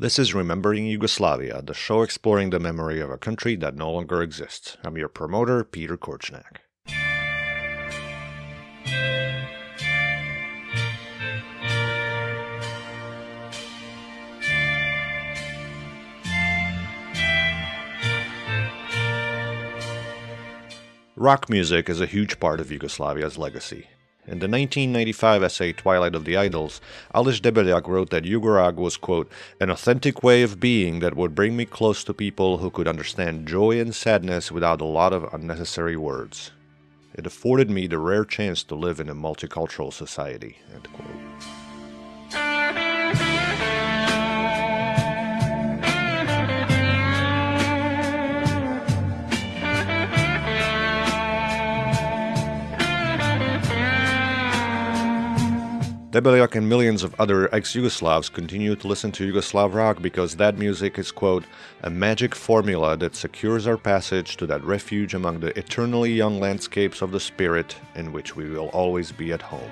This is Remembering Yugoslavia, the show exploring the memory of a country that no longer exists. I'm your promoter, Peter Korcznak. Rock music is a huge part of Yugoslavia's legacy. In the 1995 essay Twilight of the Idols, Aleš Debeljak wrote that Jugorag was, quote, an authentic way of being that would bring me close to people who could understand joy and sadness without a lot of unnecessary words. It afforded me the rare chance to live in a multicultural society, end quote. Debeljak and millions of other ex-Yugoslavs continue to listen to Yugoslav rock because that music is, quote, a magic formula that secures our passage to that refuge among the eternally young landscapes of the spirit in which we will always be at home.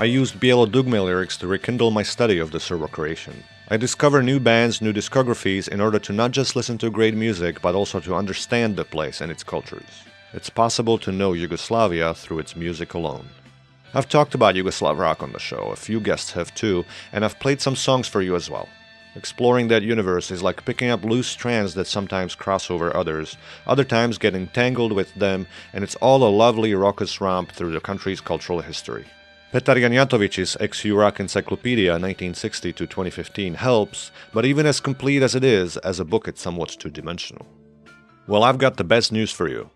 I used Bijelo Dugme lyrics to rekindle my study of the Serbo-Croatian. I discover new bands, new discographies, in order to not just listen to great music, but also to understand the place and its cultures. It's possible to know Yugoslavia through its music alone. I've talked about Yugoslav rock on the show, a few guests have too, and I've played some songs for you as well. Exploring that universe is like picking up loose strands that sometimes cross over others, other times getting tangled with them, and it's all a lovely raucous romp through the country's cultural history. Petar Janjatovic's XU Rock Encyclopedia 1960-2015 helps, but even as complete as it is, as a book it's somewhat two-dimensional. Well, I've got the best news for you.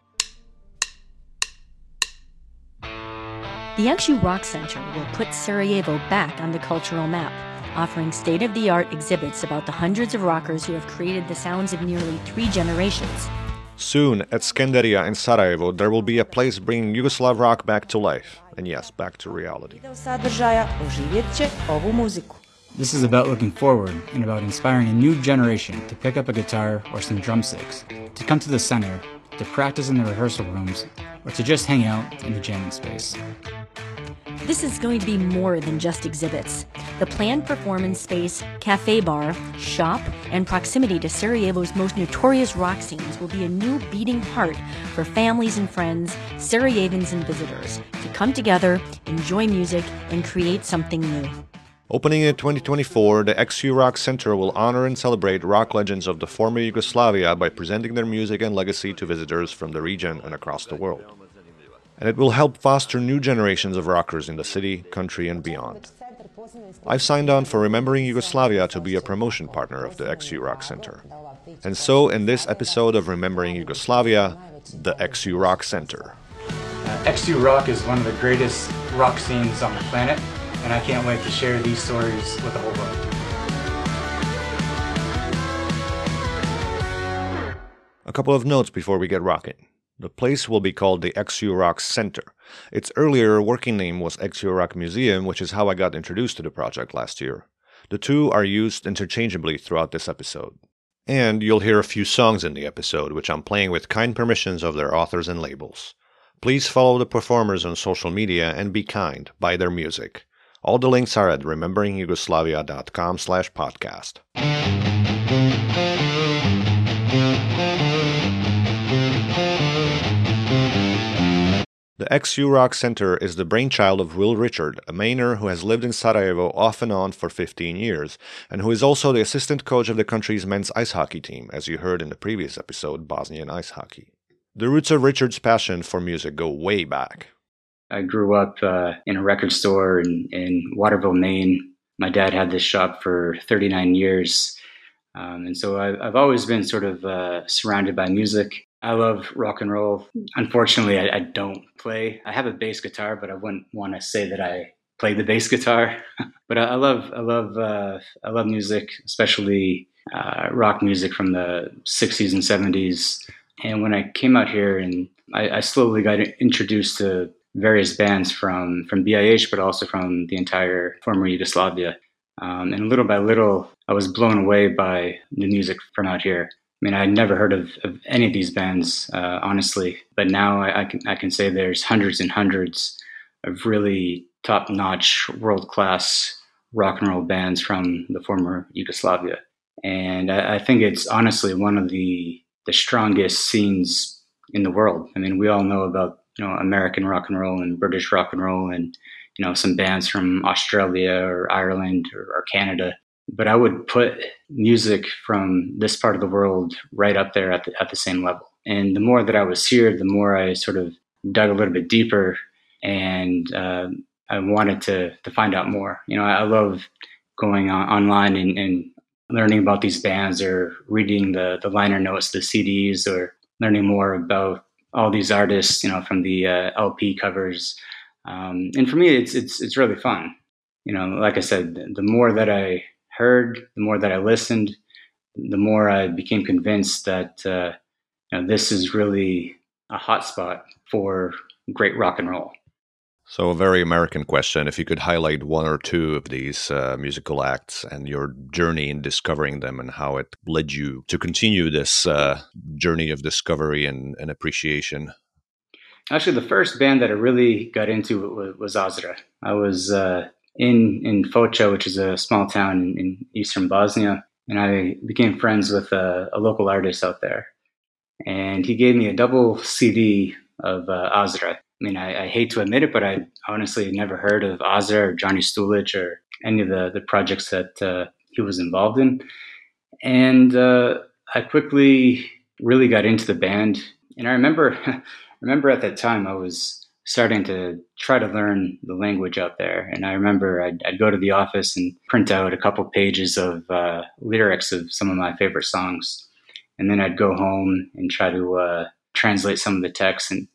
The XU Rock Center will put Sarajevo back on the cultural map, offering state-of-the-art exhibits about the hundreds of rockers who have created the sounds of nearly three generations. Soon, at Skenderija in Sarajevo, there will be a place bringing Yugoslav rock back to life, and yes, back to reality. This is about looking forward and about inspiring a new generation to pick up a guitar or some drumsticks, to come to the center, to practice in the rehearsal rooms, or to just hang out in the jamming space. This is going to be more than just exhibits. The planned performance space, cafe bar, shop, and proximity to Sarajevo's most notorious rock scenes will be a new beating heart for families and friends, Sarajevans and visitors, to come together, enjoy music, and create something new. Opening in 2024, the XU Rock Center will honor and celebrate rock legends of the former Yugoslavia by presenting their music and legacy to visitors from the region and across the world. And it will help foster new generations of rockers in the city, country, and beyond. I've signed on for Remembering Yugoslavia to be a promotion partner of the XU Rock Center. And so, in this episode of Remembering Yugoslavia, the XU Rock Center. XU Rock is one of the greatest rock scenes on the planet, and I can't wait to share these stories with the whole world. A couple of notes before we get rocking. The place will be called the XU Rock Center. Its earlier working name was XU Rock Museum, which is how I got introduced to the project last year. The two are used interchangeably throughout this episode. And you'll hear a few songs in the episode, which I'm playing with kind permissions of their authors and labels. Please follow the performers on social media and be kind, buy their music. All the links are at rememberingyugoslavia.com/podcast. The XU Rock Center is the brainchild of Will Richard, a Mainer who has lived in Sarajevo off and on for 15 years, and who is also the assistant coach of the country's men's ice hockey team, as you heard in the previous episode, Bosnian ice hockey. The roots of Richard's passion for music go way back. I grew up in a record store in Waterville, Maine. My dad had this shop for 39 years, and so I've always been sort of surrounded by music. I love rock and roll. Unfortunately, I don't play. I have a bass guitar, but I wouldn't want to say that I play the bass guitar. But I love music, especially rock music from the 60s and 70s. And when I came out here, and I slowly got introduced to various bands from BIH, but also from the entire former Yugoslavia. And little by little, I was blown away by the music from out here. I mean, I had never heard of any of these bands, honestly. But now I can say there's hundreds and hundreds of really top-notch, world-class rock and roll bands from the former Yugoslavia. And I think it's honestly one of the strongest scenes in the world. I mean, we all know about, you know, American rock and roll and British rock and roll and, you know, some bands from Australia or Ireland or Canada. But I would put music from this part of the world right up there at the same level. And the more that I was here, the more I sort of dug a little bit deeper, and I wanted to find out more. You know, I love going online and learning about these bands, or reading the liner notes, the CDs, or learning more about all these artists, you know, from the LP covers. And for me, it's really fun. You know, like I said, the more that I heard, the more that I listened, the more I became convinced that you know, this is really a hotspot for great rock and roll. So a very American question. If you could highlight one or two of these musical acts and your journey in discovering them, and how it led you to continue this journey of discovery and appreciation. Actually, the first band that I really got into was Azra. I was in Foča, which is a small town in eastern Bosnia, and I became friends with a local artist out there. And he gave me a double CD of Azra. I mean, I hate to admit it, but I honestly never heard of Azra or Johnny Štulić or any of the projects that he was involved in. And I quickly really got into the band. And I remember at that time I was starting to try to learn the language out there. And I remember I'd go to the office and print out a couple pages of lyrics of some of my favorite songs. And then I'd go home and try to translate some of the text and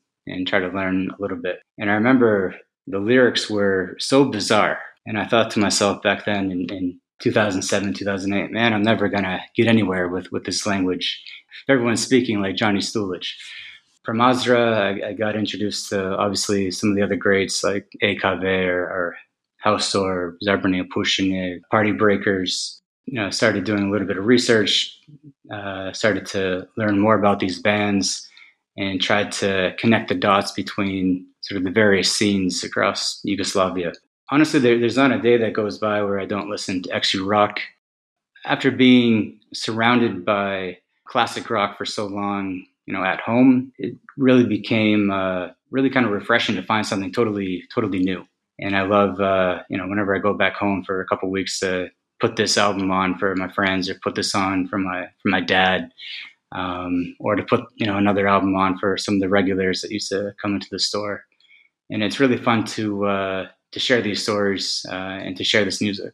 try to learn a little bit. And I remember the lyrics were so bizarre. And I thought to myself back then in 2007, 2008, man, I'm never going to get anywhere with this language. Everyone's speaking like Johnny Štulić. From Azra, I got introduced to obviously some of the other greats like EKV or Haustor, Zabranjeno Pušenje, Party Breakers. You know, I started doing a little bit of research, started to learn more about these bands, and tried to connect the dots between sort of the various scenes across Yugoslavia. Honestly, there's not a day that goes by where I don't listen to XU Rock. After being surrounded by classic rock for so long, you know, at home, it really became really kind of refreshing to find something totally new. And I love, you know, whenever I go back home for a couple of weeks to put this album on for my friends, or put this on for my dad. Or to put, you know, another album on for some of the regulars that used to come into the store. And it's really fun to share these stories and to share this music.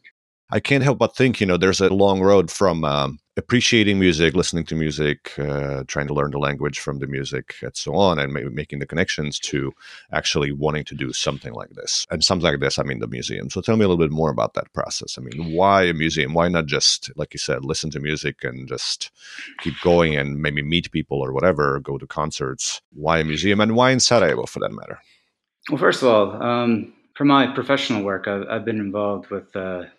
I can't help but think, you know, there's a long road from appreciating music, listening to music, trying to learn the language from the music, and so on, and making the connections, to actually wanting to do something like this. And something like this, I mean, the museum. So tell me a little bit more about that process. I mean, why a museum? Why not just, like you said, listen to music and just keep going and maybe meet people or whatever, go to concerts? Why a museum? And why in Sarajevo, for that matter? Well, first of all, for my professional work, I've been involved with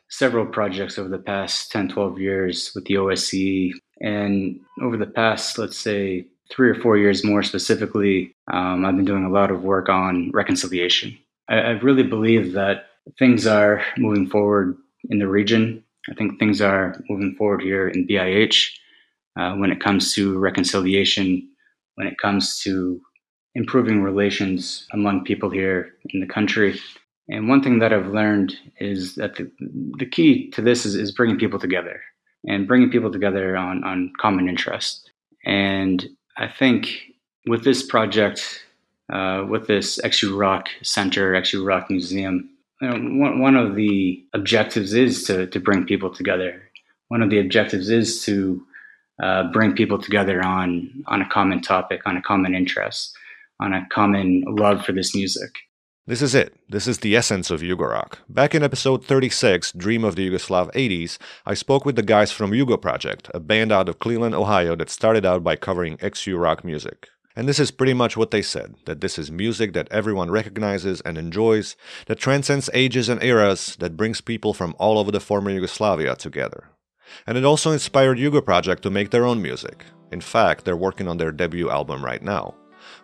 several projects over the past 10, 12 years with the OSCE. And over the past, let's say, 3 or 4 years more specifically, I've been doing a lot of work on reconciliation. I really believe that things are moving forward in the region. I think things are moving forward here in BIH when it comes to reconciliation, when it comes to improving relations among people here in the country. And one thing that I've learned is that the key to this is bringing people together, and bringing people together on common interests. And I think with this project, with this XU Rock Center, XU Rock Museum, you know, one of the objectives is to bring people together. One of the objectives is to bring people together on a common topic, on a common interest, on a common love for this music. This is it. This is the essence of Yugo Rock. Back in episode 36, Dream of the Yugoslav 80s, I spoke with the guys from Yugo Project, a band out of Cleveland, Ohio that started out by covering XU rock music. And this is pretty much what they said, that this is music that everyone recognizes and enjoys, that transcends ages and eras, that brings people from all over the former Yugoslavia together. And it also inspired Yugo Project to make their own music. In fact, they're working on their debut album right now.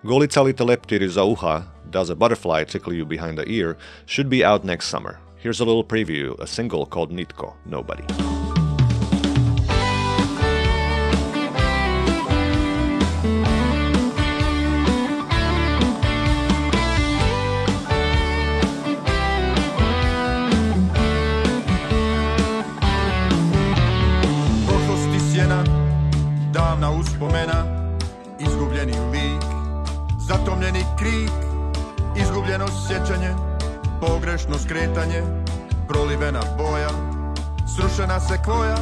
Golica li te leptiri za uha, Does a Butterfly Tickle You Behind the Ear, should be out next summer. Here's a little preview, a single called Nitko, Nobody. Prošlosti sjena, davna uspomena, izgubljeni lik, zatomljeni krik, izgubljeno sjećanje, pogrešno skretanje, prolivena boja, srušena se kvoja.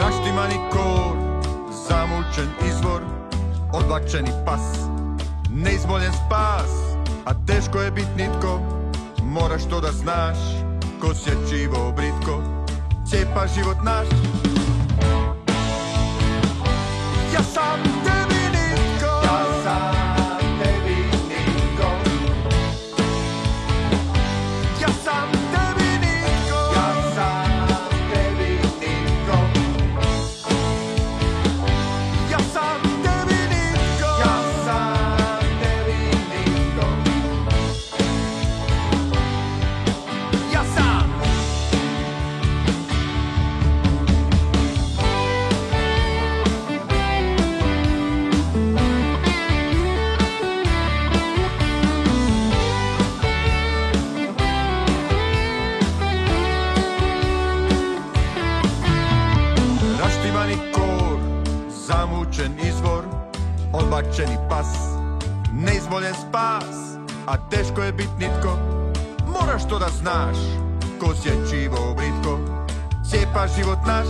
Raštimani kor, zamučen izvor, odbačeni pas, neizboljen spas. A teško je bit nitko, moraš to da znaš, ko sjećivo britko, cijepa život naš. Ja sam tebi nitko, ja sam tebi nitko, ja sam tebi nitko, ja sam tebi nitko, ja sam tebi nitko, ja sam. Izvor, odbačeni pas, neizvoljen spas, a teško je bit nitko, moraš to da znaš, ko sjećivo obritko, cijepa život naš.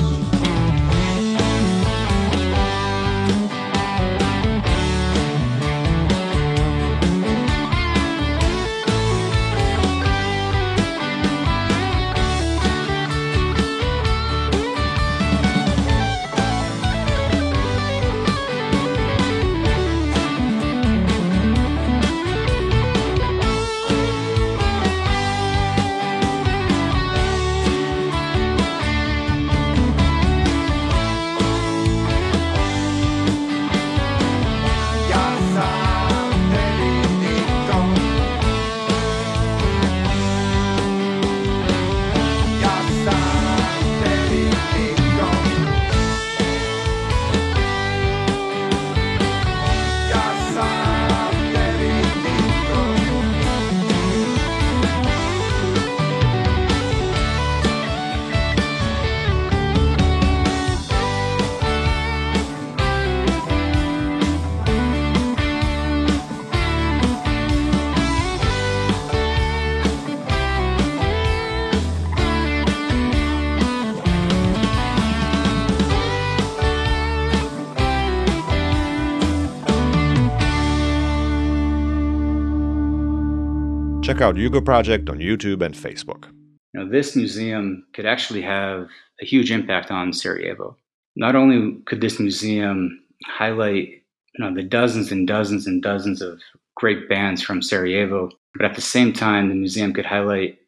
Check out Yugo Project on YouTube and Facebook. Now, this museum could actually have a huge impact on Sarajevo. Not only could this museum highlight the dozens and dozens and dozens of great bands from Sarajevo, but at the same time, the museum could highlight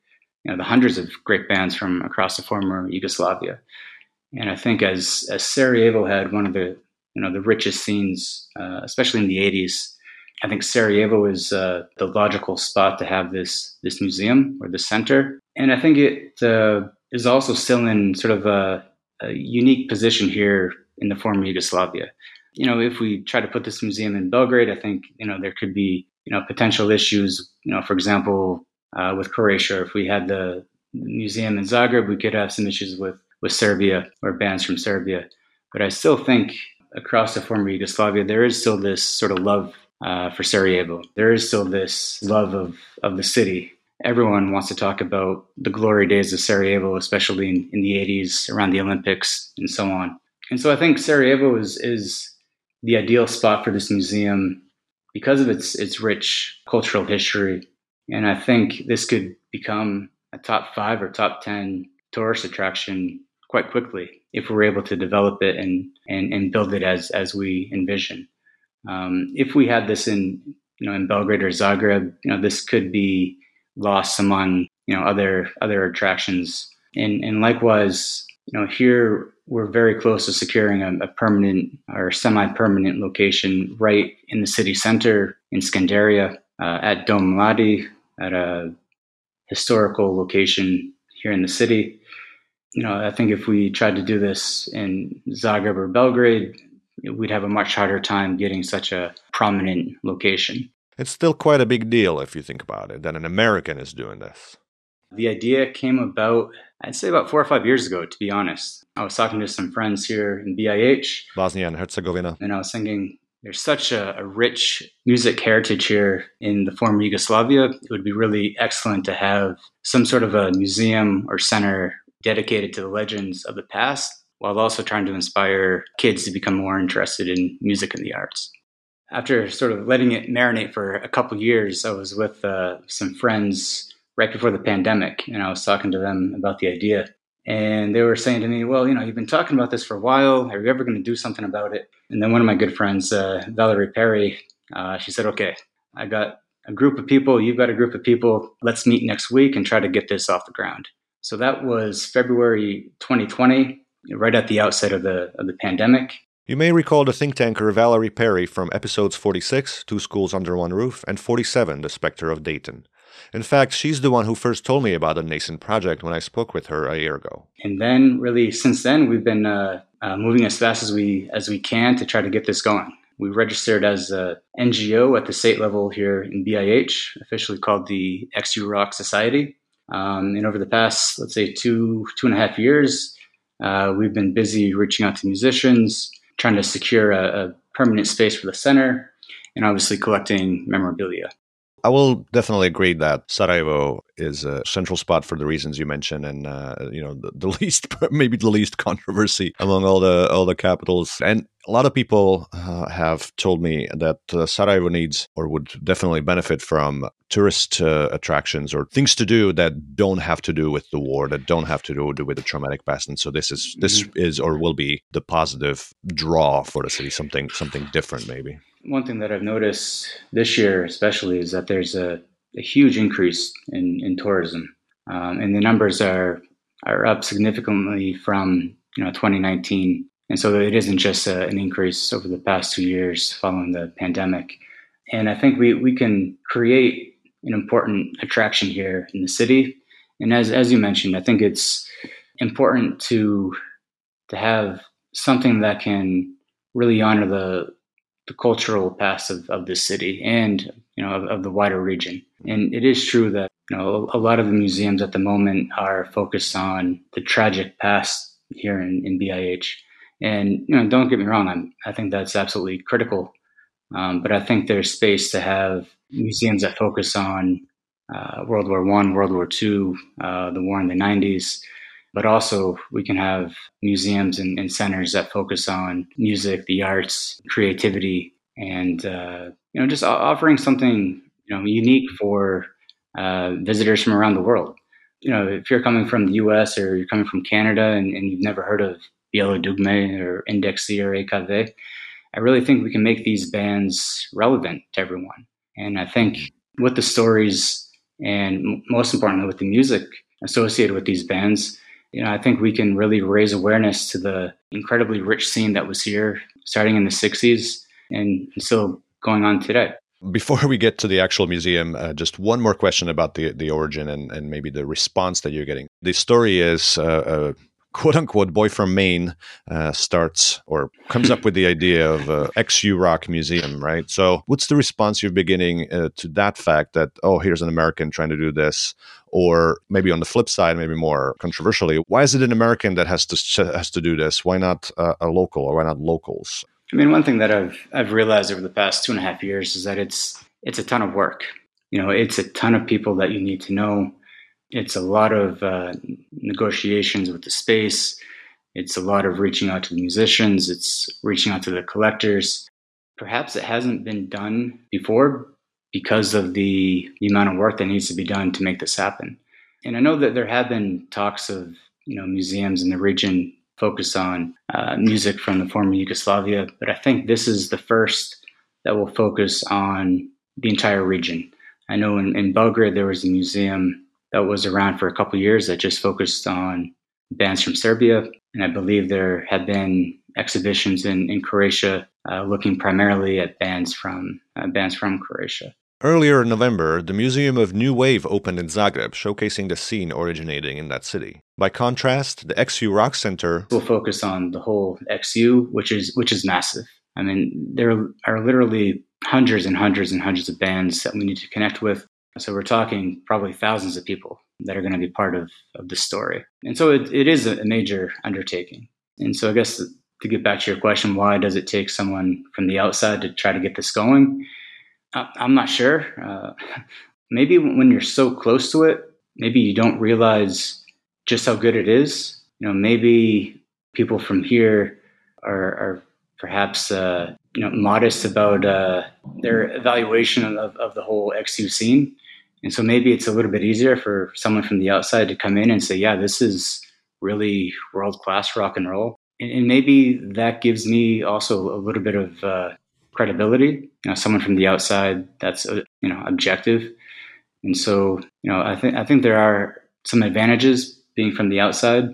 the hundreds of great bands from across the former Yugoslavia. And I think as Sarajevo had one of the the richest scenes, especially in the 80s, I think Sarajevo is the logical spot to have this museum or this center. And I think it is also still in sort of a unique position here in the former Yugoslavia. If we try to put this museum in Belgrade, I think, there could be, potential issues, for example, with Croatia. If we had the museum in Zagreb, we could have some issues with Serbia or bands from Serbia. But I still think across the former Yugoslavia, there is still this sort of love for Sarajevo. There is still this love of the city. Everyone wants to talk about the glory days of Sarajevo, especially in the 80s, around the Olympics and so on. And so I think Sarajevo is the ideal spot for this museum because of its rich cultural history. And I think this could become a top 5 or top 10 tourist attraction quite quickly if we're able to develop it and build it as we envision. If we had this in Belgrade or Zagreb, this could be lost among other attractions. And likewise, here we're very close to securing a permanent or semi-permanent location right in the city center in Skenderija, at Dom Mladih, at a historical location here in the city. I think if we tried to do this in Zagreb or Belgrade, we'd have a much harder time getting such a prominent location. It's still quite a big deal, if you think about it, that an American is doing this. The idea came about, I'd say about 4 or 5 years ago, to be honest. I was talking to some friends here in BiH. Bosnia and Herzegovina. And I was thinking, there's such a rich music heritage here in the former Yugoslavia. It would be really excellent to have some sort of a museum or center dedicated to the legends of the past, while also trying to inspire kids to become more interested in music and the arts. After sort of letting it marinate for a couple years, I was with some friends right before the pandemic, and I was talking to them about the idea. And they were saying to me, well, you've been talking about this for a while. Are you ever going to do something about it? And then one of my good friends, Valerie Perry, she said, okay, I got a group of people. You've got a group of people. Let's meet next week and try to get this off the ground. So that was February 2020, right at the outset of the pandemic. You may recall the think tanker Valerie Perry from episodes 46, Two Schools Under One Roof, and 47, The Spectre of Dayton. In fact, she's the one who first told me about the nascent project when I spoke with her a year ago. And then, really, since then, we've been moving as fast as we can to try to get this going. We registered as an NGO at the state level here in BiH, officially called the XU Rock Society. And over the past, let's say, two and a half years, we've been busy reaching out to musicians, trying to secure a permanent space for the center, and obviously collecting memorabilia. I will definitely agree that Sarajevo is a central spot for the reasons you mentioned, and the least, maybe the least controversy among all the capitals. And a lot of people have told me that Sarajevo needs, or would definitely benefit from, tourist attractions or things to do that don't have to do with the war, that don't have to do with the traumatic past. And so this is or will be the positive draw for the city, something different maybe. One thing that I've noticed this year especially is that there's a huge increase in tourism. And the numbers are up significantly from 2019. And so it isn't just an increase over the past 2 years following the pandemic. And I think we can create an important attraction here in the city. And as you mentioned, I think it's important to have something that can really honor the cultural past of this city and of the wider region. And it is true that a lot of the museums at the moment are focused on the tragic past here in BiH. And don't get me wrong, I think that's absolutely critical. But I think there's space to have museums that focus on World War I, World War II, the war in the 90s. But also we can have museums and centers that focus on music, the arts, creativity, and just offering something unique for visitors from around the world. If you're coming from the U.S. or you're coming from Canada and you've never heard of Bijelo Dugme or Indexi or EKV, I really think we can make these bands relevant to everyone. And I think with the stories and most importantly with the music associated with these bands, I think we can really raise awareness to the incredibly rich scene that was here starting in the 60s and still going on today. Before we get to the actual museum, just one more question about the origin and maybe the response that you're getting. The story is quote-unquote boy from Maine starts or comes up with the idea of XU Rock Museum, right? So what's the response you're beginning to that fact that, oh, here's an American trying to do this? Or maybe on the flip side, maybe more controversially, why is it an American that has to do this? Why not a local, or why not locals? I mean, one thing that I've realized over the past 2.5 years is that it's a ton of work. You know, it's a ton of people that you need to know. It's a lot of negotiations with the space. It's a lot of reaching out to the musicians. It's reaching out to the collectors. Perhaps it hasn't been done before because of the amount of work that needs to be done to make this happen. And I know that there have been talks of, you know, museums in the region focus on music from the former Yugoslavia, but I think this is the first that will focus on the entire region. I know in Belgrade, there was a museum that was around for a couple of years that just focused on bands from Serbia. And I believe there have been exhibitions in Croatia looking primarily at bands from Croatia. Earlier in November, the Museum of New Wave opened in Zagreb, showcasing the scene originating in that city. By contrast, the XU Rock Center will focus on the whole XU, which is massive. I mean, there are literally hundreds and hundreds and hundreds of bands that we need to connect with. So we're talking probably thousands of people that are going to be part of this story. And so it is a major undertaking. And so I guess to get back to your question, why does it take someone from the outside to try to get this going? I'm not sure. Maybe when you're so close to it, maybe you don't realize just how good it is. You know, maybe people from here are perhaps modest about their evaluation of the whole XU scene, and so maybe it's a little bit easier for someone from the outside to come in and say, "Yeah, this is really world class rock and roll," and maybe that gives me also a little bit of credibility. You know, someone from the outside that's objective. And so, you know, I think there are some advantages being from the outside,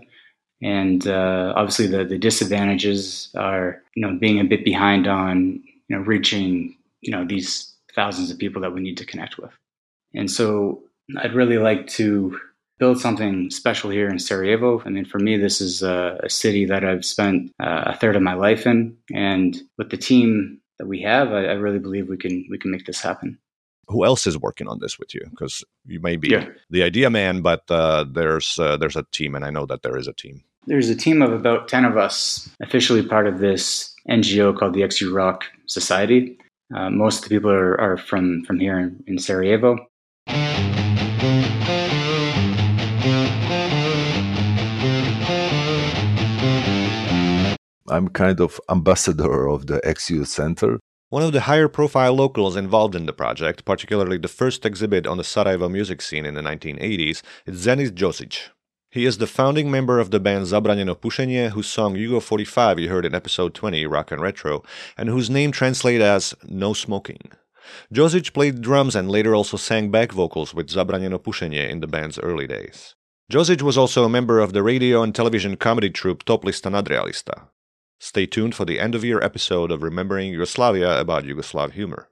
and obviously the disadvantages are, you know, being a bit behind on, you know, reaching, you know, these thousands of people that we need to connect with. And so I'd really like to build something special here in Sarajevo. I mean, for me, this is a city that I've spent a third of my life in, and with the team that we have, I really believe we can make this happen. Who else is working on this with you? Because you may be the idea man, but there's a team, and I know that there is a team. There's a team of about 10 of us officially part of this NGO called the XU Rock Society. Most of the people are from here in Sarajevo. I'm kind of ambassador of the XU Center. One of the higher profile locals involved in the project, particularly the first exhibit on the Sarajevo music scene in the 1980s, is Zenit Đozić. He is the founding member of the band Zabranjeno Pušenje, whose song Jugo 45 you heard in episode 20, Rock and Retro, and whose name translates as No Smoking. Đozić played drums and later also sang back vocals with Zabranjeno Pušenje in the band's early days. Đozić was also a member of the radio and television comedy troupe Top lista nadrealista. Stay tuned for the end-of-year episode of Remembering Yugoslavia about Yugoslav humor.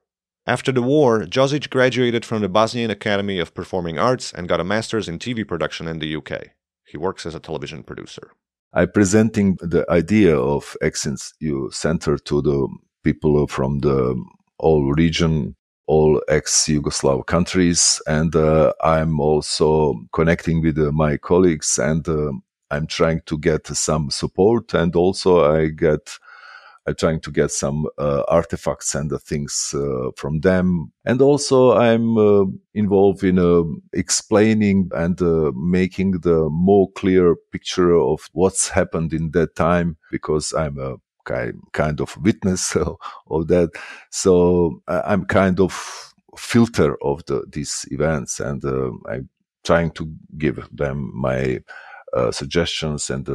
After the war, Đozić graduated from the Bosnian Academy of Performing Arts and got a master's in TV production in the UK. He works as a television producer. I'm presenting the idea of XU Center to the people from the whole region, all ex-Yugoslav countries, and I'm also connecting with my colleagues, and I'm trying to get some support, and also I'm trying to get some artifacts and things from them. And also I'm involved in explaining and making the more clear picture of what's happened in that time, because I'm a kind of witness of that. So I'm kind of filter of these events, and I'm trying to give them my suggestions and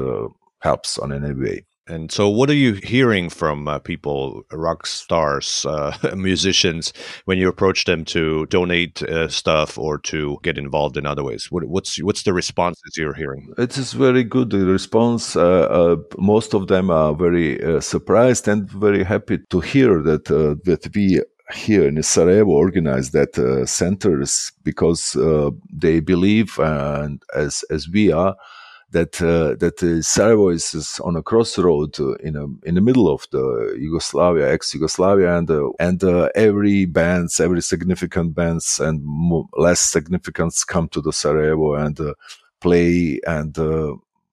helps on any way. And so what are you hearing from people, rock stars, musicians, when you approach them to donate stuff or to get involved in other ways? What's the responses you're hearing? It is very good response. Most of them are very surprised and very happy to hear that we here in Sarajevo organize that centers, because they believe, and as we are, that Sarajevo is on a crossroad in the middle of the Yugoslavia, ex-Yugoslavia, and every significant bands and less significant come to the Sarajevo and play and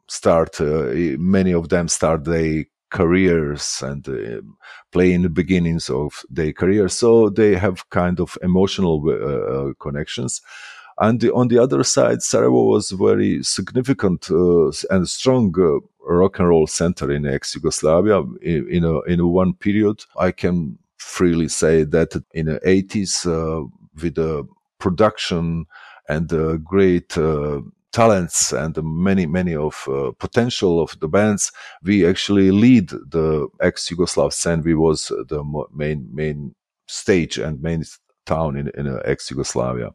start. Many of them start their careers and play in the beginnings of their career. So they have kind of emotional connections. And on the other side, Sarajevo was very significant and strong rock and roll center in ex-Yugoslavia in one period. I can freely say that in the 80s, with the production and the great talents and the many of potential of the bands, we actually lead the ex-Yugoslav scene. We was the main stage and main town in ex-Yugoslavia.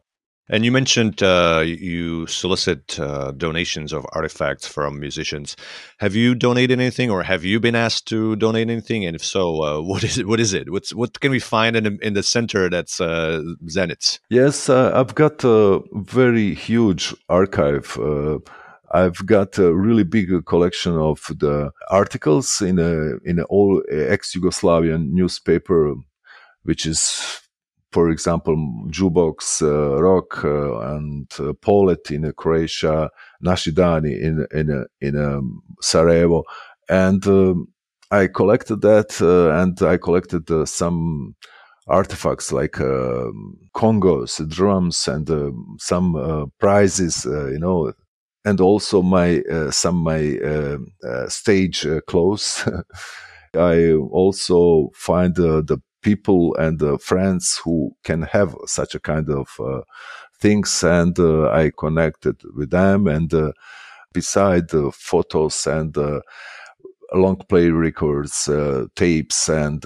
And you mentioned you solicit donations of artifacts from musicians. Have you donated anything, or have you been asked to donate anything? And if so, what is it? What can we find in the center that's Zenit's? Yes, I've got a very huge archive. I've got a really big collection of the articles in all ex-Yugoslavian newspaper, which is, for example, Jukebox Rock and Polet in Croatia, Naši Dani in Sarajevo, and I collected that, and I collected some artifacts like congos, drums, and some prizes, and also my some stage clothes. I also find the people and friends who can have such a kind of things, and I connected with them, and beside the photos and long play records, tapes and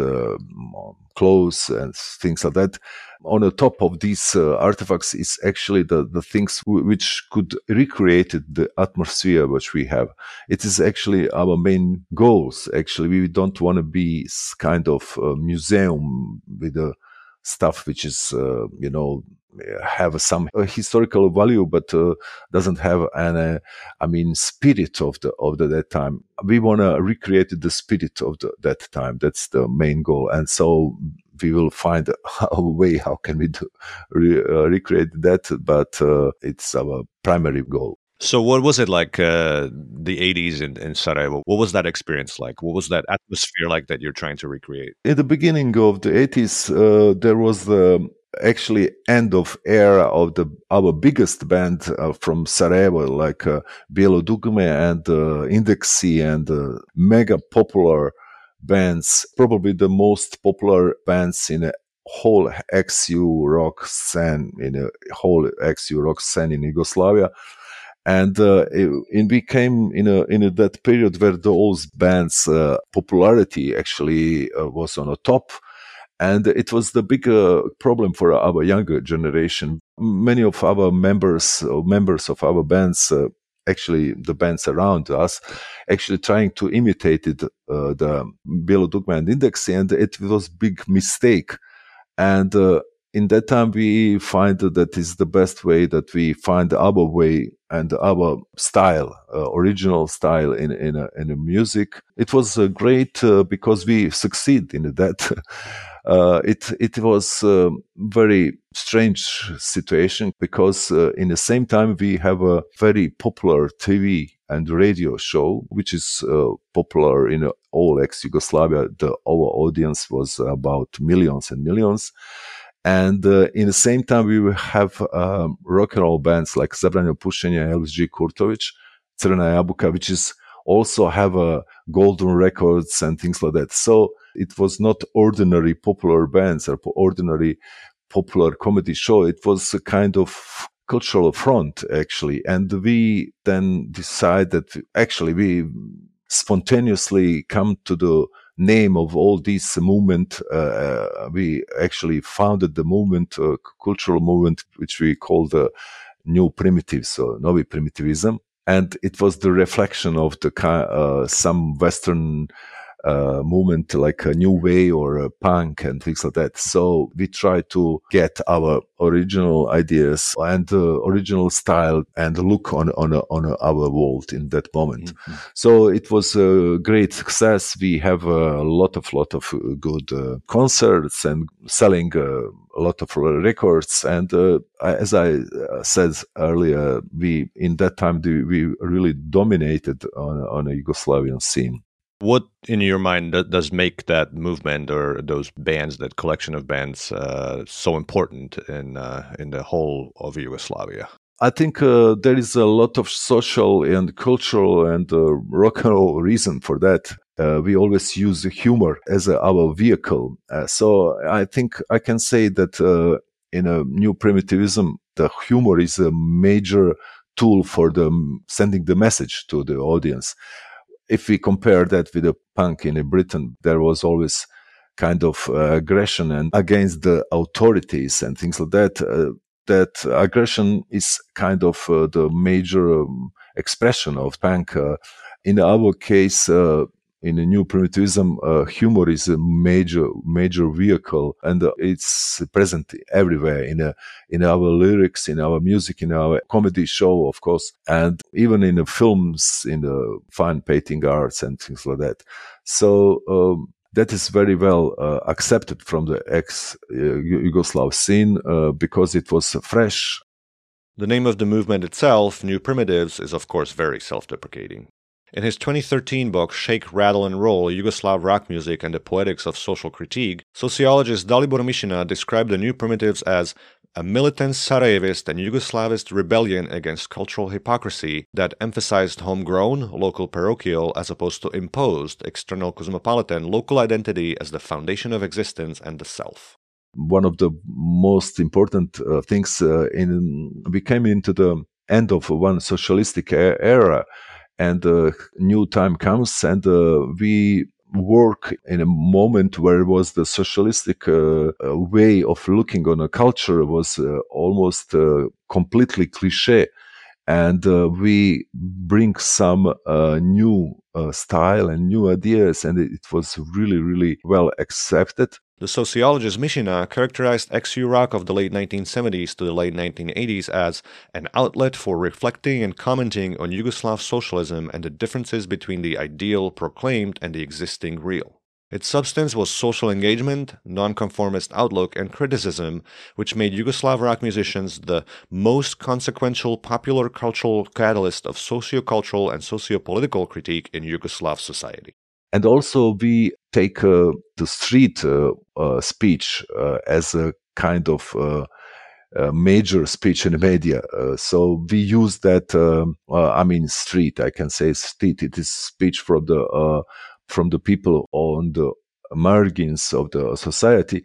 clothes and things like that, on the top of these artifacts is actually the things which could recreate the atmosphere which we have. It is actually our main goals. Actually, we don't want to be kind of a museum with the stuff which is, have some historical value, but doesn't have an, spirit of that time. We want to recreate the spirit of that time. That's the main goal. And so we will find a way how can we recreate that, but it's our primary goal. So what was it like the 80s in Sarajevo? What was that experience like? What was that atmosphere like that you're trying to recreate? In the beginning of the 80s, there was the actually end of era of our biggest band from Sarajevo, like Bijelo Dugme and Indexi and mega popular bands, probably the most popular bands in a whole XU rock scene in Yugoslavia. And it became in that period where those bands' popularity actually was on the top. And it was the big problem for our younger generation. Many of our members of our bands, actually the bands around us, actually trying to imitate the Bijelo Dugme and Indexi, and it was big mistake. And in that time, we find that is the best way, that we find our way and our style, original style in music. It was great because we succeed in that. It was a very strange situation because in the same time we have a very popular TV and radio show, which is popular in all ex-Yugoslavia. Our audience was about millions and millions. And in the same time we will have rock and roll bands like Zabranjeno Pušenje, Elvis G. Kurtović, Crna Jabuka, which is also have golden records and things like that. So it was not ordinary popular bands or ordinary popular comedy show. It was a kind of cultural front, actually. And we then decide that actually we spontaneously come to the name of all this movement. We actually founded the movement, cultural movement, which we call the New Primitives, so Novi Primitivism. And it was the reflection of some Western movement like a new wave or a punk and things like that. So we try to get our original ideas and original style and look on our world in that moment. Mm-hmm. So it was a great success. We have a lot of good concerts and selling a lot of records. And as I said earlier, we in that time we really dominated on a Yugoslavian scene. What, in your mind, does make that movement or those bands, that collection of bands, so important in the whole of Yugoslavia? I think there is a lot of social and cultural and rock and roll reason for that. We always use humor as our vehicle. So I think I can say that in a new primitivism, the humor is a major tool for sending the message to the audience. If we compare that with the punk in Britain, there was always kind of aggression and against the authorities and things like that. That aggression is kind of the major expression of punk. In our case, in the new primitivism, humor is a major vehicle, and it's present everywhere in our lyrics, in our music, in our comedy show, of course, and even in the films, in the fine painting arts and things like that. So that is very well accepted from the ex-Yugoslav scene because it was fresh. The name of the movement itself, New Primitives, is of course very self-deprecating. In his 2013 book, Shake, Rattle and Roll, Yugoslav Rock Music and the Poetics of Social Critique, sociologist Dalibor Mishina described the New Primitives as a militant Sarajevist and Yugoslavist rebellion against cultural hypocrisy that emphasized homegrown, local parochial, as opposed to imposed, external cosmopolitan, local identity as the foundation of existence and the self. One of the most important things we came into the end of one socialistic era, and new time comes, and we work in a moment where it was the socialistic way of looking on a culture was almost completely cliché, and we bring some new style and new ideas, and it was really, really well accepted. The sociologist Mishina characterized XU Rock of the late 1970s to the late 1980s as an outlet for reflecting and commenting on Yugoslav socialism and the differences between the ideal proclaimed and the existing real. Its substance was social engagement, nonconformist outlook, and criticism, which made Yugoslav rock musicians the most consequential popular cultural catalyst of sociocultural and sociopolitical critique in Yugoslav society. And also we take the street speech as a kind of major speech in the media. So we use that, street, I can say street. It is speech from the people on the margins of the society.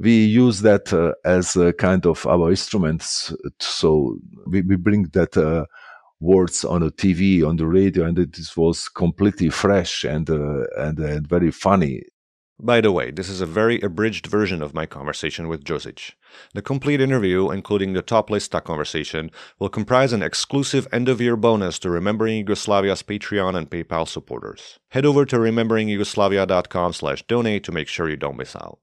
We use that as a kind of our instruments. So we bring that words on the TV, on the radio, and it was completely fresh and very funny. By the way, this is a very abridged version of my conversation with Đozić. The complete interview, including the Top Lista conversation, will comprise an exclusive end-of-year bonus to Remembering Yugoslavia's Patreon and PayPal supporters. Head over to rememberingyugoslavia.com/donate to make sure you don't miss out.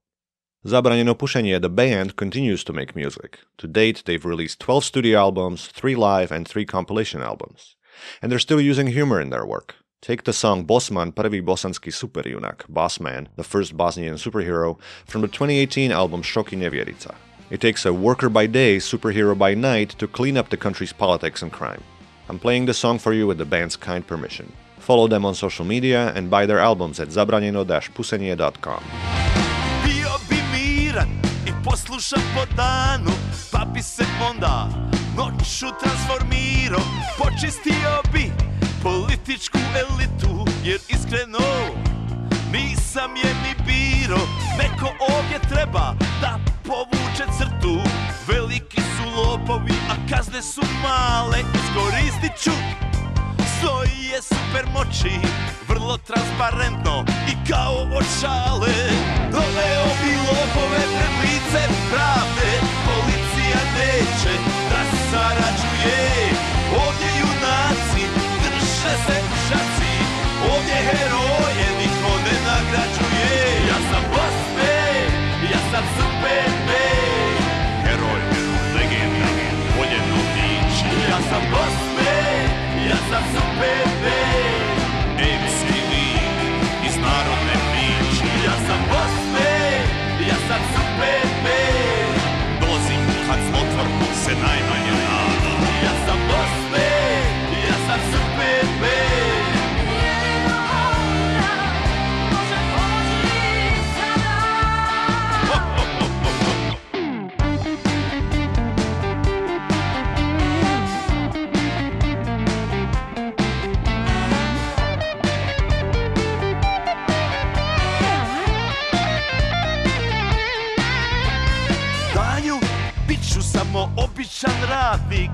Zabranjeno Pušenje, the band, continues to make music. To date, they've released 12 studio albums, 3 live and 3 compilation albums. And they're still using humor in their work. Take the song Bosman, Prvi bosanski superjunak, Bossman, the first Bosnian superhero, from the 2018 album Šoki nevjerica. It takes a worker by day, superhero by night to clean up the country's politics and crime. I'm playing the song for you with the band's kind permission. Follow them on social media and buy their albums at zabranjeno-pusenje.com. I poslušam po danu, pa bi se onda noću transformirao. Počistio bi političku elitu, jer iskreno nisam je ni birao. Neko ovdje treba da povuče crtu, veliki su lopovi, a kazne su male. Iskoristit ću svoje super moći, vrlo transparentno i kao očale. Doveo bi lopove pred lice pravde, policija neće da sarađuje. Ovdje junaci drže se šaci, ovdje heroje niko ne nagrađuje. Ja sam Bosne, ja sam ZPB, heroj, legenda, voljeno biće. Ja sam Bosne, ja sam ZPB, evijski lik iz narodne priče. Ja sam Bosne, ja sam ZPB. smo običan radnik,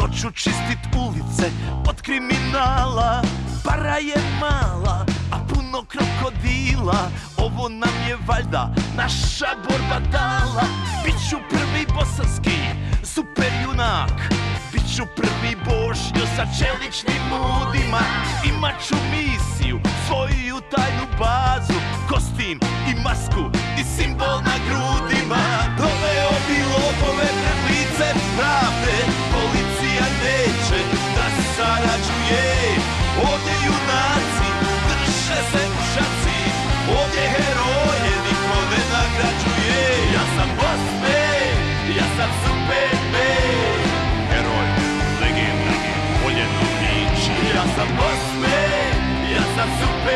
noću čistit ulice od kriminala. Para je mala, a puno krokodila. Ovo nam je valjda naša borba dala. Biću prvi bosanski super junak, biću prvi Bošnjo sa čeličnim udima. Imaću misiju, svoju tajnu bazu, kostim i masku i simbol na grudima. Doveo bi lopove pred lice pravde, policija neće da sarađuje. Ovdje junaci drže se mušaci, ovdje heroje niko ne nagrađuje. Ja sam Bosne, ja sam SPB, heroj, legenda, voljeno biće. Ja sam Bosne, ja sam SPB,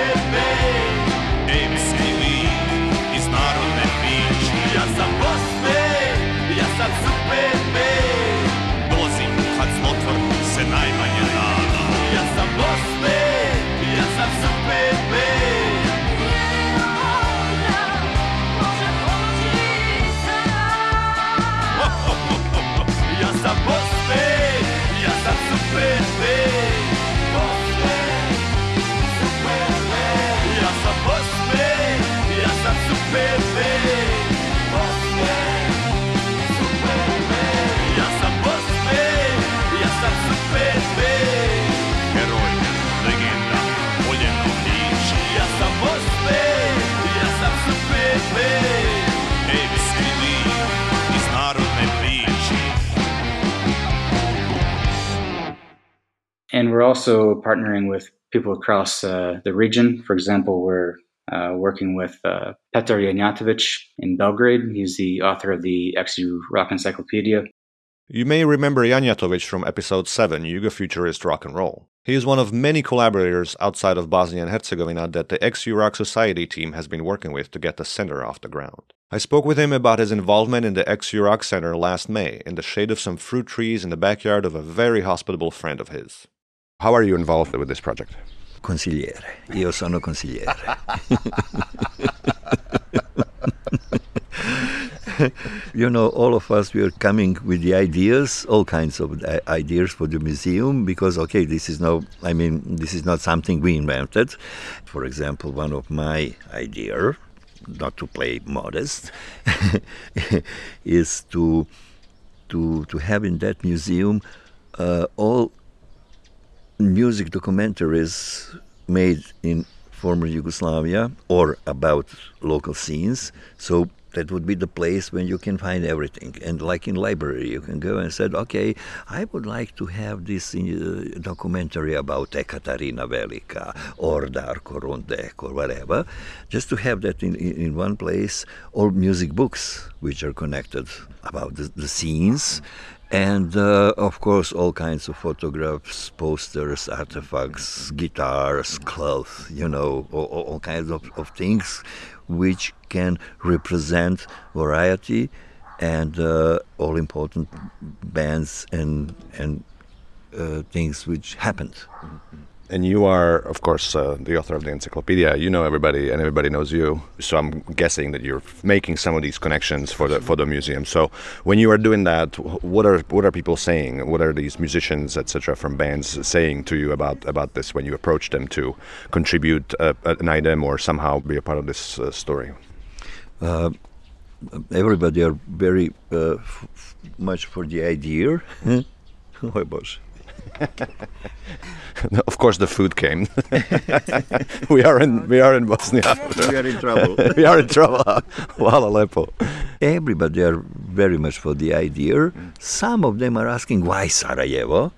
emski lin iz narodne biće. Ja sam Bosne, ja sam SPB, dozim kad zlotvor se najmanje nada. Ja sam Bosne, ja sam SPB. Ja sam Bosne, ja sam SPB, Bosne, SPB. Ja sam Bosne, ja sam SPB, Bosne, SPB. Ja sam Bosne, ja sam SPB, heroj, legenda, voljeno biće. Ja sam Bosne, ja sam SPB, Elvis G. Kurtović iz narodne priče. And we're also partnering with people across the region. For example, we're working with Petar Janjatović in Belgrade. He's the author of the XU Rock Encyclopedia. You may remember Janjatović from episode 7, Yugo-Futurist Rock and Roll. He is one of many collaborators outside of Bosnia and Herzegovina that the XU Rock Society team has been working with to get the center off the ground. I spoke with him about his involvement in the XU Rock Center last May, in the shade of some fruit trees in the backyard of a very hospitable friend of his. How are you involved with this project? Consigliere. Io sono consigliere. You know, all of us, we are coming with the ideas, all kinds of ideas for the museum, because, okay, this is not something we invented. For example, one of my ideas, not to play modest, is to have in that museum all music documentaries made in former Yugoslavia or about local scenes. So that would be the place when you can find everything. And like in library, you can go and say, okay, I would like to have this documentary about Ekaterina Velika or Darko Rundek or whatever, just to have that in one place, or music books which are connected about the scenes. And, of course, all kinds of photographs, posters, artifacts, guitars, clothes, you know, all kinds of things which can represent variety and all important bands and things which happened. And you are, of course, the author of the encyclopedia. You know everybody, and everybody knows you. So I'm guessing that you're making some of these connections for the museum. So when you are doing that, what are people saying? What are these musicians, etc., from bands saying to you about this when you approach them to contribute an item or somehow be a part of this story? Everybody are very much for the idea. Oh, boss. Of course, the food came. We are in Bosnia. We are in trouble. We are in trouble. Alepo. Everybody are very much for the idea. Some of them are asking why Sarajevo,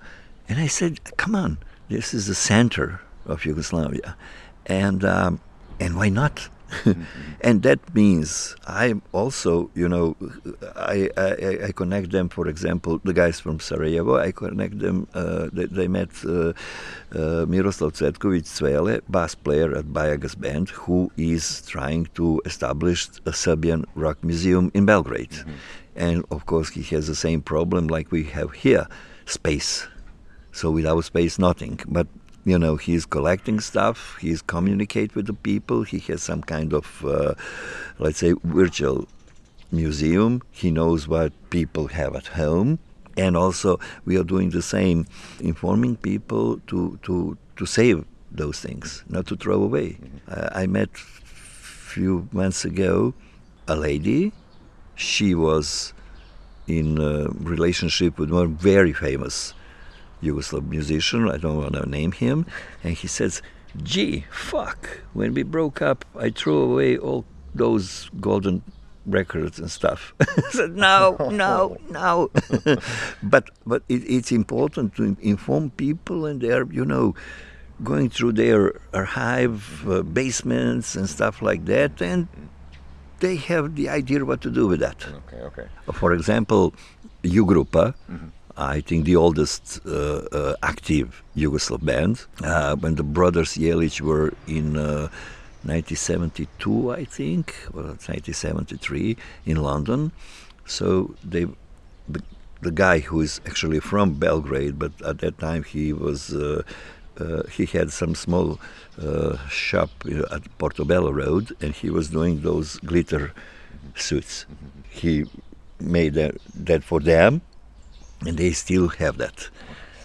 and I said, "Come on, this is the center of Yugoslavia, and why not?" And that means I'm also, you know, I connect them. For example, the guys from Sarajevo, I connect them. They met Miroslav Cvetković Cvele, bass player at Bajaga's band, who is trying to establish a Serbian rock museum in Belgrade. Mm-hmm. And of course, he has the same problem like we have here: space. So without space, nothing. But you know, he's collecting stuff, he's communicate with the people, he has some kind of, let's say, virtual museum. He knows what people have at home. And also we are doing the same, informing people to save those things, not to throw away. I met a few months ago a lady. She was in a relationship with one very famous Yugoslav musician. I don't want to name him. And he says, gee, fuck, when we broke up, I threw away all those golden records and stuff. So, no. But it's important to inform people, and they're, you know, going through their archive basements and stuff like that, and they have the idea what to do with that. Okay. For example, U Grupa, I think the oldest active Yugoslav band, when the brothers Jelić were in 1972, I think, or 1973 in London. So the guy who is actually from Belgrade, but at that time he was he had some small shop at Portobello Road, and he was doing those glitter suits. He made that for them, and they still have that.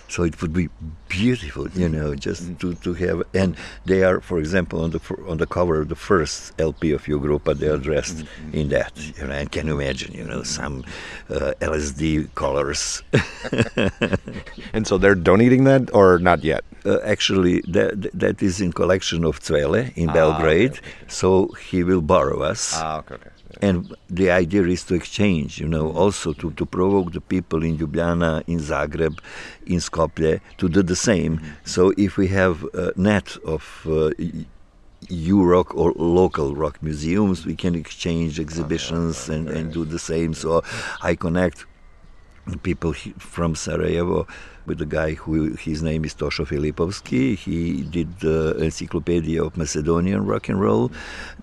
So it would be beautiful, you know, just to have. And they are, for example, on the cover of the first LP of U Grupa, they are dressed in that. You know, and can you imagine, you know, some LSD colors. And so they're donating that, or not yet? Actually, that is in collection of Cvele in Belgrade. Okay. So he will borrow us. Okay. And the idea is to exchange, you know, also to provoke the people in Ljubljana, in Zagreb, in Skopje to do the same. So if we have a net of U Rock or local rock museums, we can exchange exhibitions and do the same. So I connect people from Sarajevo with a guy who, his name is Tošo Filipovski. He did the Encyclopedia of Macedonian Rock and Roll.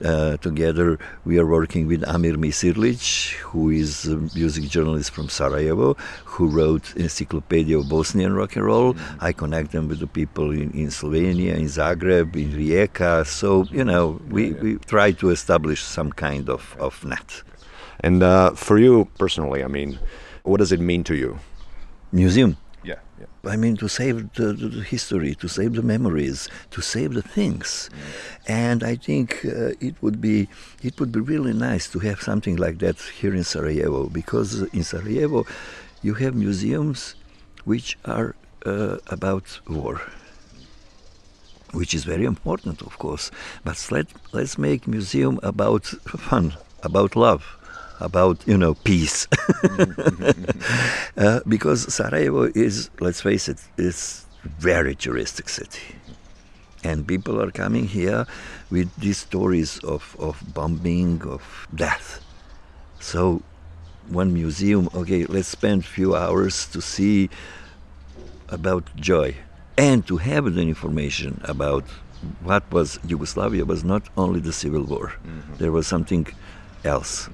Together we are working with Amir Misirlić, who is a music journalist from Sarajevo, who wrote Encyclopedia of Bosnian Rock and Roll. I connect them with the people in Slovenia, in Zagreb, in Rijeka. So, you know, we try to establish some kind of net. And for you personally, I mean, what does it mean to you? Museum. Yeah. I mean, to save the history, to save the memories, to save the things. And I think it would be really nice to have something like that here in Sarajevo, because in Sarajevo you have museums which are about war, which is very important, of course. But let's make museum about fun, about love, about, you know, peace. Because Sarajevo is, let's face it, is very touristic city. And people are coming here with these stories of bombing, of death. So one museum, okay, let's spend a few hours to see about joy and to have the information about what was Yugoslavia was not only the civil war. There was something else.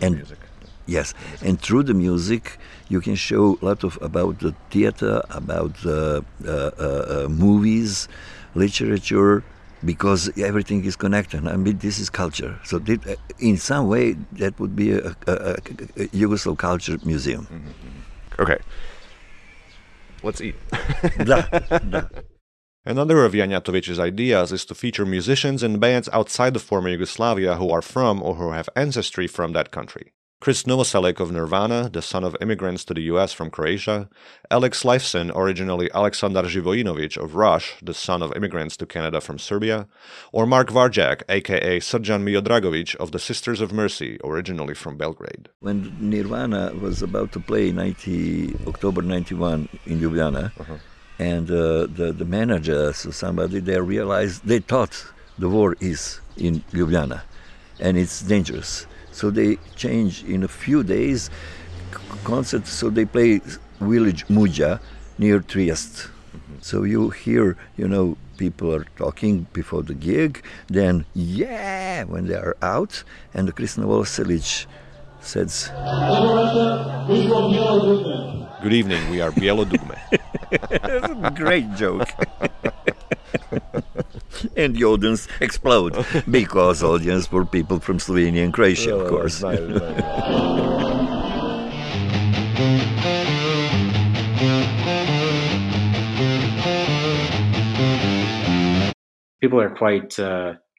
And music. Yes, and through the music you can show a lot of about the theater, about the movies, literature, because everything is connected. I mean, this is culture. So in some way that would be a Yugoslav culture museum. Okay, let's eat. Another of Janjatovic's ideas is to feature musicians and bands outside the former Yugoslavia who are from or who have ancestry from that country. Chris Novoselic of Nirvana, the son of immigrants to the US from Croatia, Alex Lifeson, originally Aleksandar Živojinović of Rush, the son of immigrants to Canada from Serbia, or Mark Varjak, aka Srđan Miodragović of the Sisters of Mercy, originally from Belgrade. When Nirvana was about to play October 91 in Ljubljana, and the managers or somebody, they thought the war is in Ljubljana and it's dangerous. So they changed in a few days concert, so they play village Muđa near Trieste. So you hear, you know, people are talking before the gig, then yeah, when they are out, and Chris Novoselic says, "Good evening, we are Bijelo Dugme." That's a great joke. and the audience explode, because audience were people from Slovenia and Croatia, of course. Nice, nice, nice. People are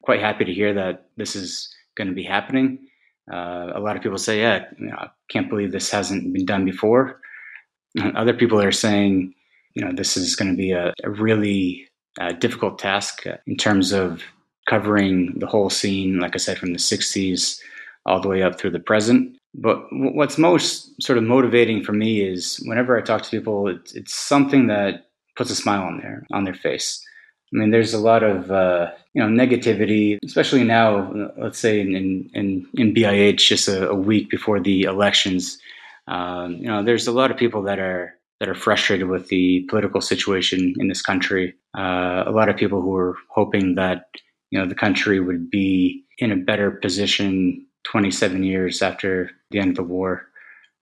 quite happy to hear that this is going to be happening. A lot of people say, "Yeah, you know, I can't believe this hasn't been done before." And other people are saying, "You know, this is going to be a really difficult task in terms of covering the whole scene." Like I said, from the '60s all the way up through the present. But what's most sort of motivating for me is whenever I talk to people, it's something that puts a smile on their face. I mean, there's a lot of negativity, especially now. Let's say in BIH, just a week before the elections, there's a lot of people that are frustrated with the political situation in this country. A lot of people who are hoping that the country would be in a better position 27 years after the end of the war.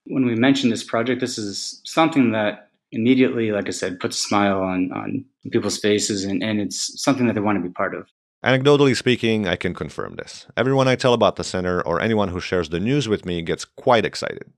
When we mentioned this project, this is something that immediately, like I said, puts a smile on people's faces, and it's something that they want to be part of. Anecdotally speaking, I can confirm this. Everyone I tell about the center or anyone who shares the news with me gets quite excited.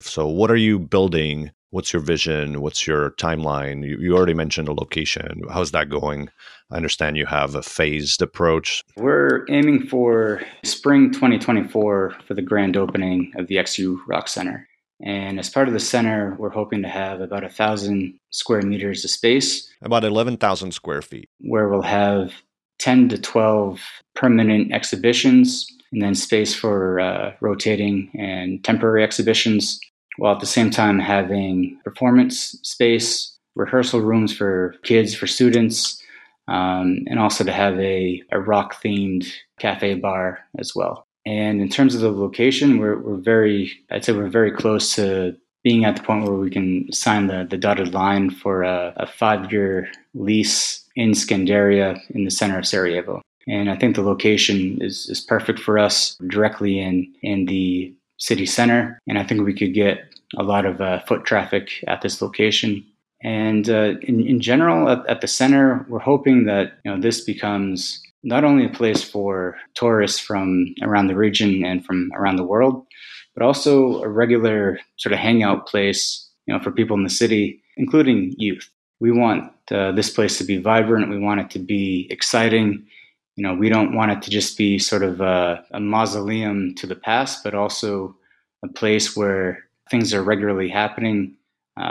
So what are you building? What's your vision? What's your timeline? You already mentioned a location. How's that going? I understand you have a phased approach. We're aiming for spring 2024 for the grand opening of the XU Rock Center. And as part of the center, we're hoping to have about 1,000 square meters of space. About 11,000 square feet. Where we'll have 10 to 12 permanent exhibitions, and then space for rotating and temporary exhibitions, while at the same time having performance space, rehearsal rooms for kids, for students, and also to have a rock-themed cafe bar as well. And in terms of the location, we're very close to being at the point where we can sign the dotted line for a 5-year lease in Skenderija in the center of Sarajevo. And I think the location is perfect for us, directly in the city center. And I think we could get a lot of foot traffic at this location. And in general, at the center, we're hoping that this becomes not only a place for tourists from around the region and from around the world, but also a regular sort of hangout place, for people in the city, including youth. We want this place to be vibrant. We want it to be exciting. We don't want it to just be sort of a mausoleum to the past, but also a place where things are regularly happening.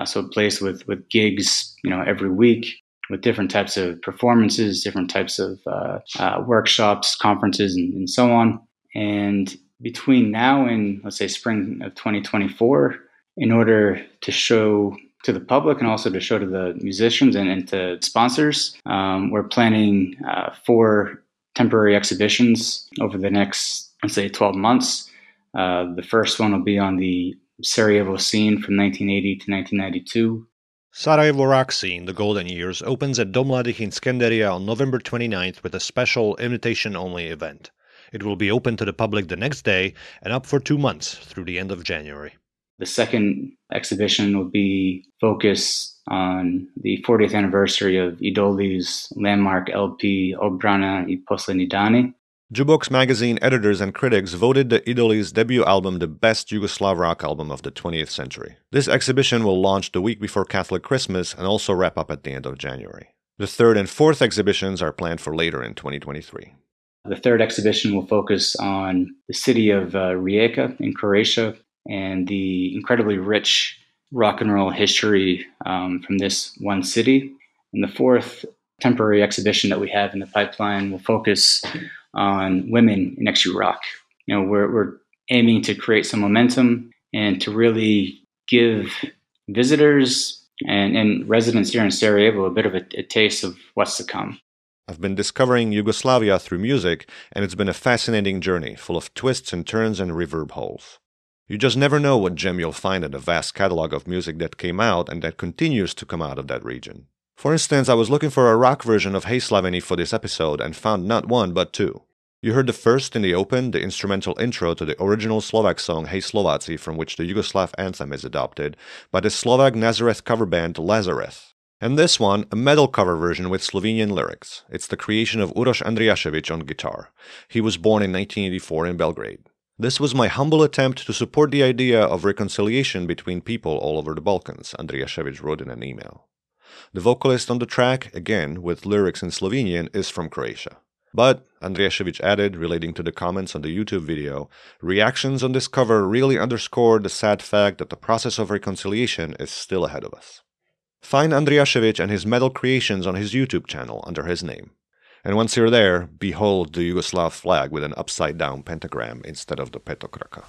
So a place with gigs, every week, with different types of performances, different types of workshops, conferences, and so on. And between now and, let's say, spring of 2024, in order to show to the public and also to show to the musicians and to sponsors, we're planning 4 temporary exhibitions over the next, let's say, 12 months. The first one will be on the Sarajevo scene from 1980 to 1992. Sarajevo Rock Scene, the Golden Years, opens at Dom Mladih in Skenderija on November 29th with a special invitation-only event. It will be open to the public the next day and up for 2 months through the end of January. The second exhibition will be focused on the 40th anniversary of Idoli's landmark LP Obrana I Poslednji. Jukebox magazine editors and critics voted the Idoli's debut album the best Yugoslav rock album of the 20th century. This exhibition will launch the week before Catholic Christmas and also wrap up at the end of January. The third and fourth exhibitions are planned for later in 2023. The third exhibition will focus on the city of Rijeka in Croatia and the incredibly rich rock and roll history from this one city. And the fourth temporary exhibition that we have in the pipeline will focus on women in XU Rock. We're aiming to create some momentum and to really give visitors and residents here in Sarajevo a bit of a taste of what's to come. I've been discovering Yugoslavia through music, and it's been a fascinating journey, full of twists and turns and reverb holes. You just never know what gem you'll find in the vast catalog of music that came out and that continues to come out of that region. For instance, I was looking for a rock version of Hey Slaveni for this episode and found not one but two. You heard the first in the open, the instrumental intro to the original Slovak song Hey Slovaci, from which the Yugoslav anthem is adopted, by the Slovak Nazareth cover band Lazarus. And this one, a metal cover version with Slovenian lyrics. It's the creation of Uroš Andrijašević on guitar. He was born in 1984 in Belgrade. This was my humble attempt to support the idea of reconciliation between people all over the Balkans, Andrijašević wrote in an email. The vocalist on the track, again with lyrics in Slovenian, is from Croatia. But, Andrijašević added, relating to the comments on the YouTube video, reactions on this cover really underscore the sad fact that the process of reconciliation is still ahead of us. Find Andrijašević and his metal creations on his YouTube channel under his name. And once you're there, behold the Yugoslav flag with an upside-down pentagram instead of the petokraka.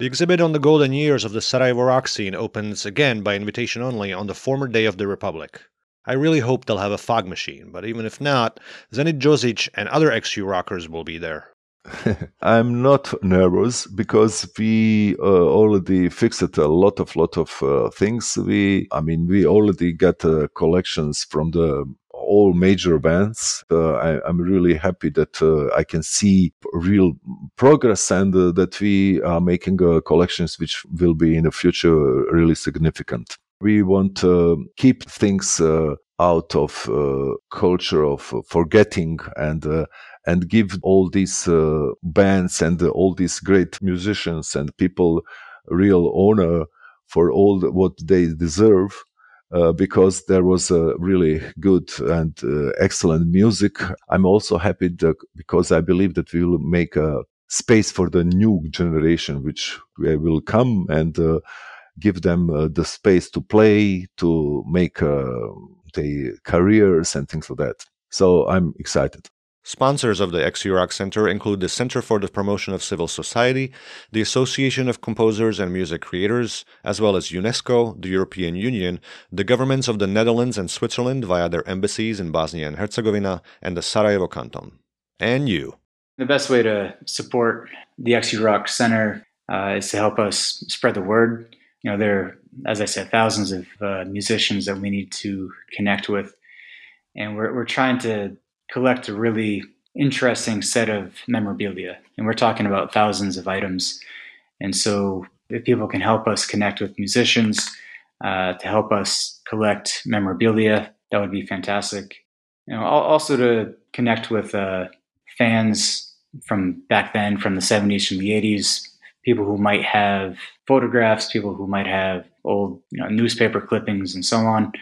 The exhibit on the golden years of the Sarajevo rock scene opens again by invitation only on the former day of the Republic. I really hope they'll have a fog machine, but even if not, Zenit Đozić and other XU rockers will be there. I'm not nervous because we already fixed a lot of things. We already got collections from the all major bands. I'm really happy that I can see real progress and that we are making collections which will be in the future really significant. We want to keep things out of culture of forgetting and give all these bands and all these great musicians and people real honor for all what they deserve. Because there was a really good and excellent music. I'm also happy because I believe that we will make a space for the new generation, which will come and give them the space to play, to make their careers and things like that. So I'm excited. Sponsors of the XU Rock Center include the Center for the Promotion of Civil Society, the Association of Composers and Music Creators, as well as UNESCO, the European Union, the governments of the Netherlands and Switzerland via their embassies in Bosnia and Herzegovina, and the Sarajevo Canton. And you. The best way to support the XU Rock Center is to help us spread the word. You know, there are, as I said, thousands of musicians that we need to connect with, and we're trying to collect a really interesting set of memorabilia. And we're talking about thousands of items. And so if people can help us connect with musicians to help us collect memorabilia, that would be fantastic. You know, also to connect with fans from back then, from the 70s, from the 80s, people who might have photographs, people who might have old newspaper clippings and so on.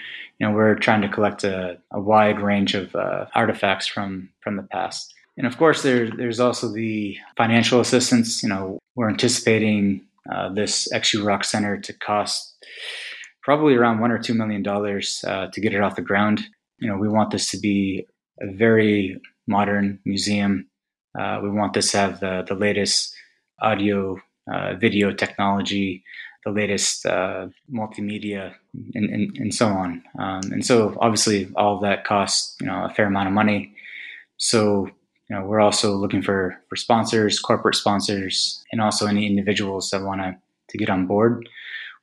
You know, we're trying to collect a wide range of artifacts from the past. And of course, there's also the financial assistance. You know, we're anticipating this XU Rock Center to cost probably around $1 or $2 million to get it off the ground. You know, we want this to be a very modern museum. We want this to have the latest audio, video technology, the latest multimedia, and so on. And so obviously all of that costs, a fair amount of money. So, we're also looking for sponsors, corporate sponsors, and also any individuals that want to get on board.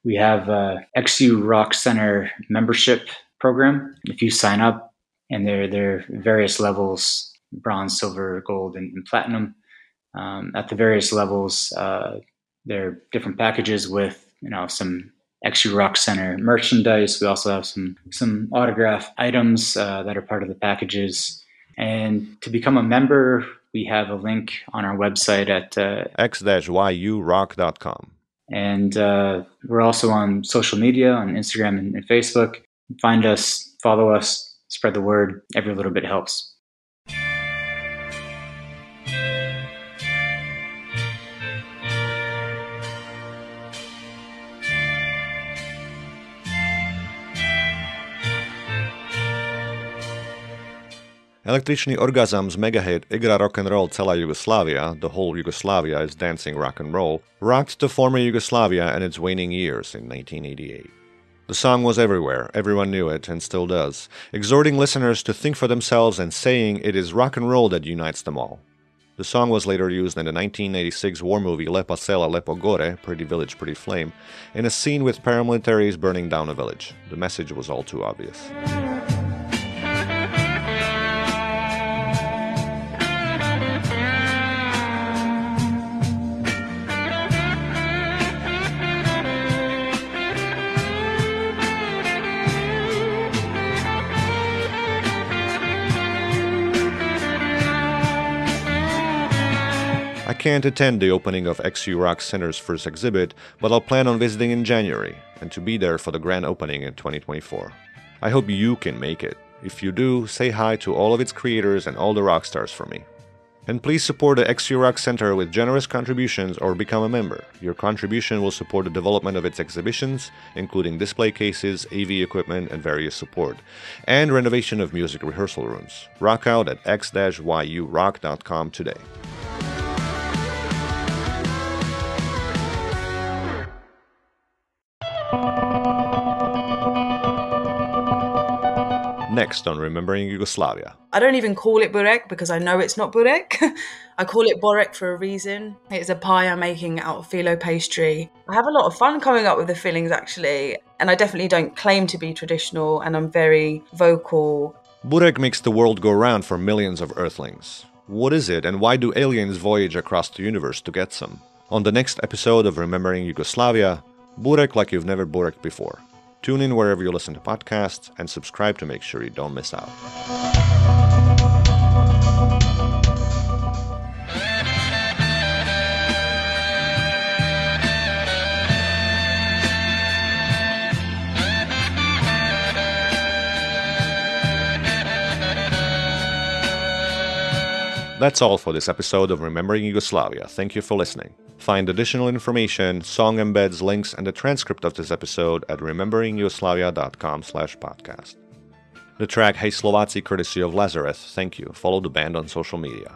We have a XU Rock Center membership program. If you sign up, and there are various levels, bronze, silver, gold, and platinum. At the various levels, there are different packages with, some XU Rock Center merchandise. We also have some autograph items that are part of the packages. And to become a member, we have a link on our website at x-yurock.com. And we're also on social media, on Instagram and Facebook. Find us, follow us, spread the word. Every little bit helps. Electrician Orgasm's megahead Igra Rock and Roll Cela Yugoslavia, the whole Yugoslavia is dancing rock and roll, rocked the former Yugoslavia in its waning years in 1988. The song was everywhere, everyone knew it, and still does, exhorting listeners to think for themselves and saying it is rock and roll that unites them all. The song was later used in the 1986 war movie Lepa Sela, Lepo Gore, Pretty Village, Pretty Flame, in a scene with paramilitaries burning down a village. The message was all too obvious. I can't attend the opening of XU Rock Center's first exhibit, but I'll plan on visiting in January and to be there for the grand opening in 2024. I hope you can make it. If you do, say hi to all of its creators and all the rock stars for me. And please support the XU Rock Center with generous contributions or become a member. Your contribution will support the development of its exhibitions, including display cases, AV equipment, and various support, and renovation of music rehearsal rooms. Rock out at x-yurock.com today. Next on Remembering Yugoslavia. I don't even call it burek because I know it's not burek. I call it borek for a reason. It's a pie I'm making out of filo pastry. I have a lot of fun coming up with the fillings, actually, and I definitely don't claim to be traditional, and I'm very vocal. Burek makes the world go round for millions of earthlings. What is it, and why do aliens voyage across the universe to get some? On the next episode of Remembering Yugoslavia, burek like you've never bureked before. Tune in wherever you listen to podcasts and subscribe to make sure you don't miss out. That's all for this episode of Remembering Yugoslavia. Thank you for listening. Find additional information, song embeds, links, and a transcript of this episode at rememberingyugoslavia.com/podcast. The track Hey Slovaci, courtesy of Lazarus, thank you. Follow the band on social media.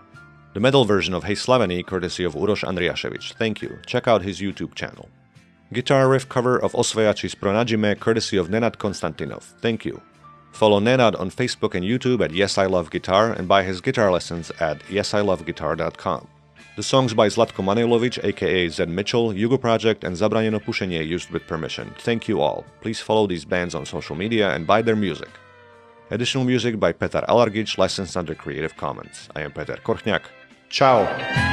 The metal version of Hey Slaveni, courtesy of Uroš Andrijašević, thank you. Check out his YouTube channel. Guitar riff cover of Osvajači Spronađime, courtesy of Nenad Konstantinov, thank you. Follow Nenad on Facebook and YouTube at Yes I Love Guitar and buy his guitar lessons at yesiloveguitar.com. The songs by Zlatko Manojlović, aka Zed Mitchell, Jugo Project, and Zabranjeno Pušenje used with permission. Thank you all. Please follow these bands on social media and buy their music. Additional music by Petar Alargić, licensed under Creative Commons. I am Petar Korchňák. Ciao!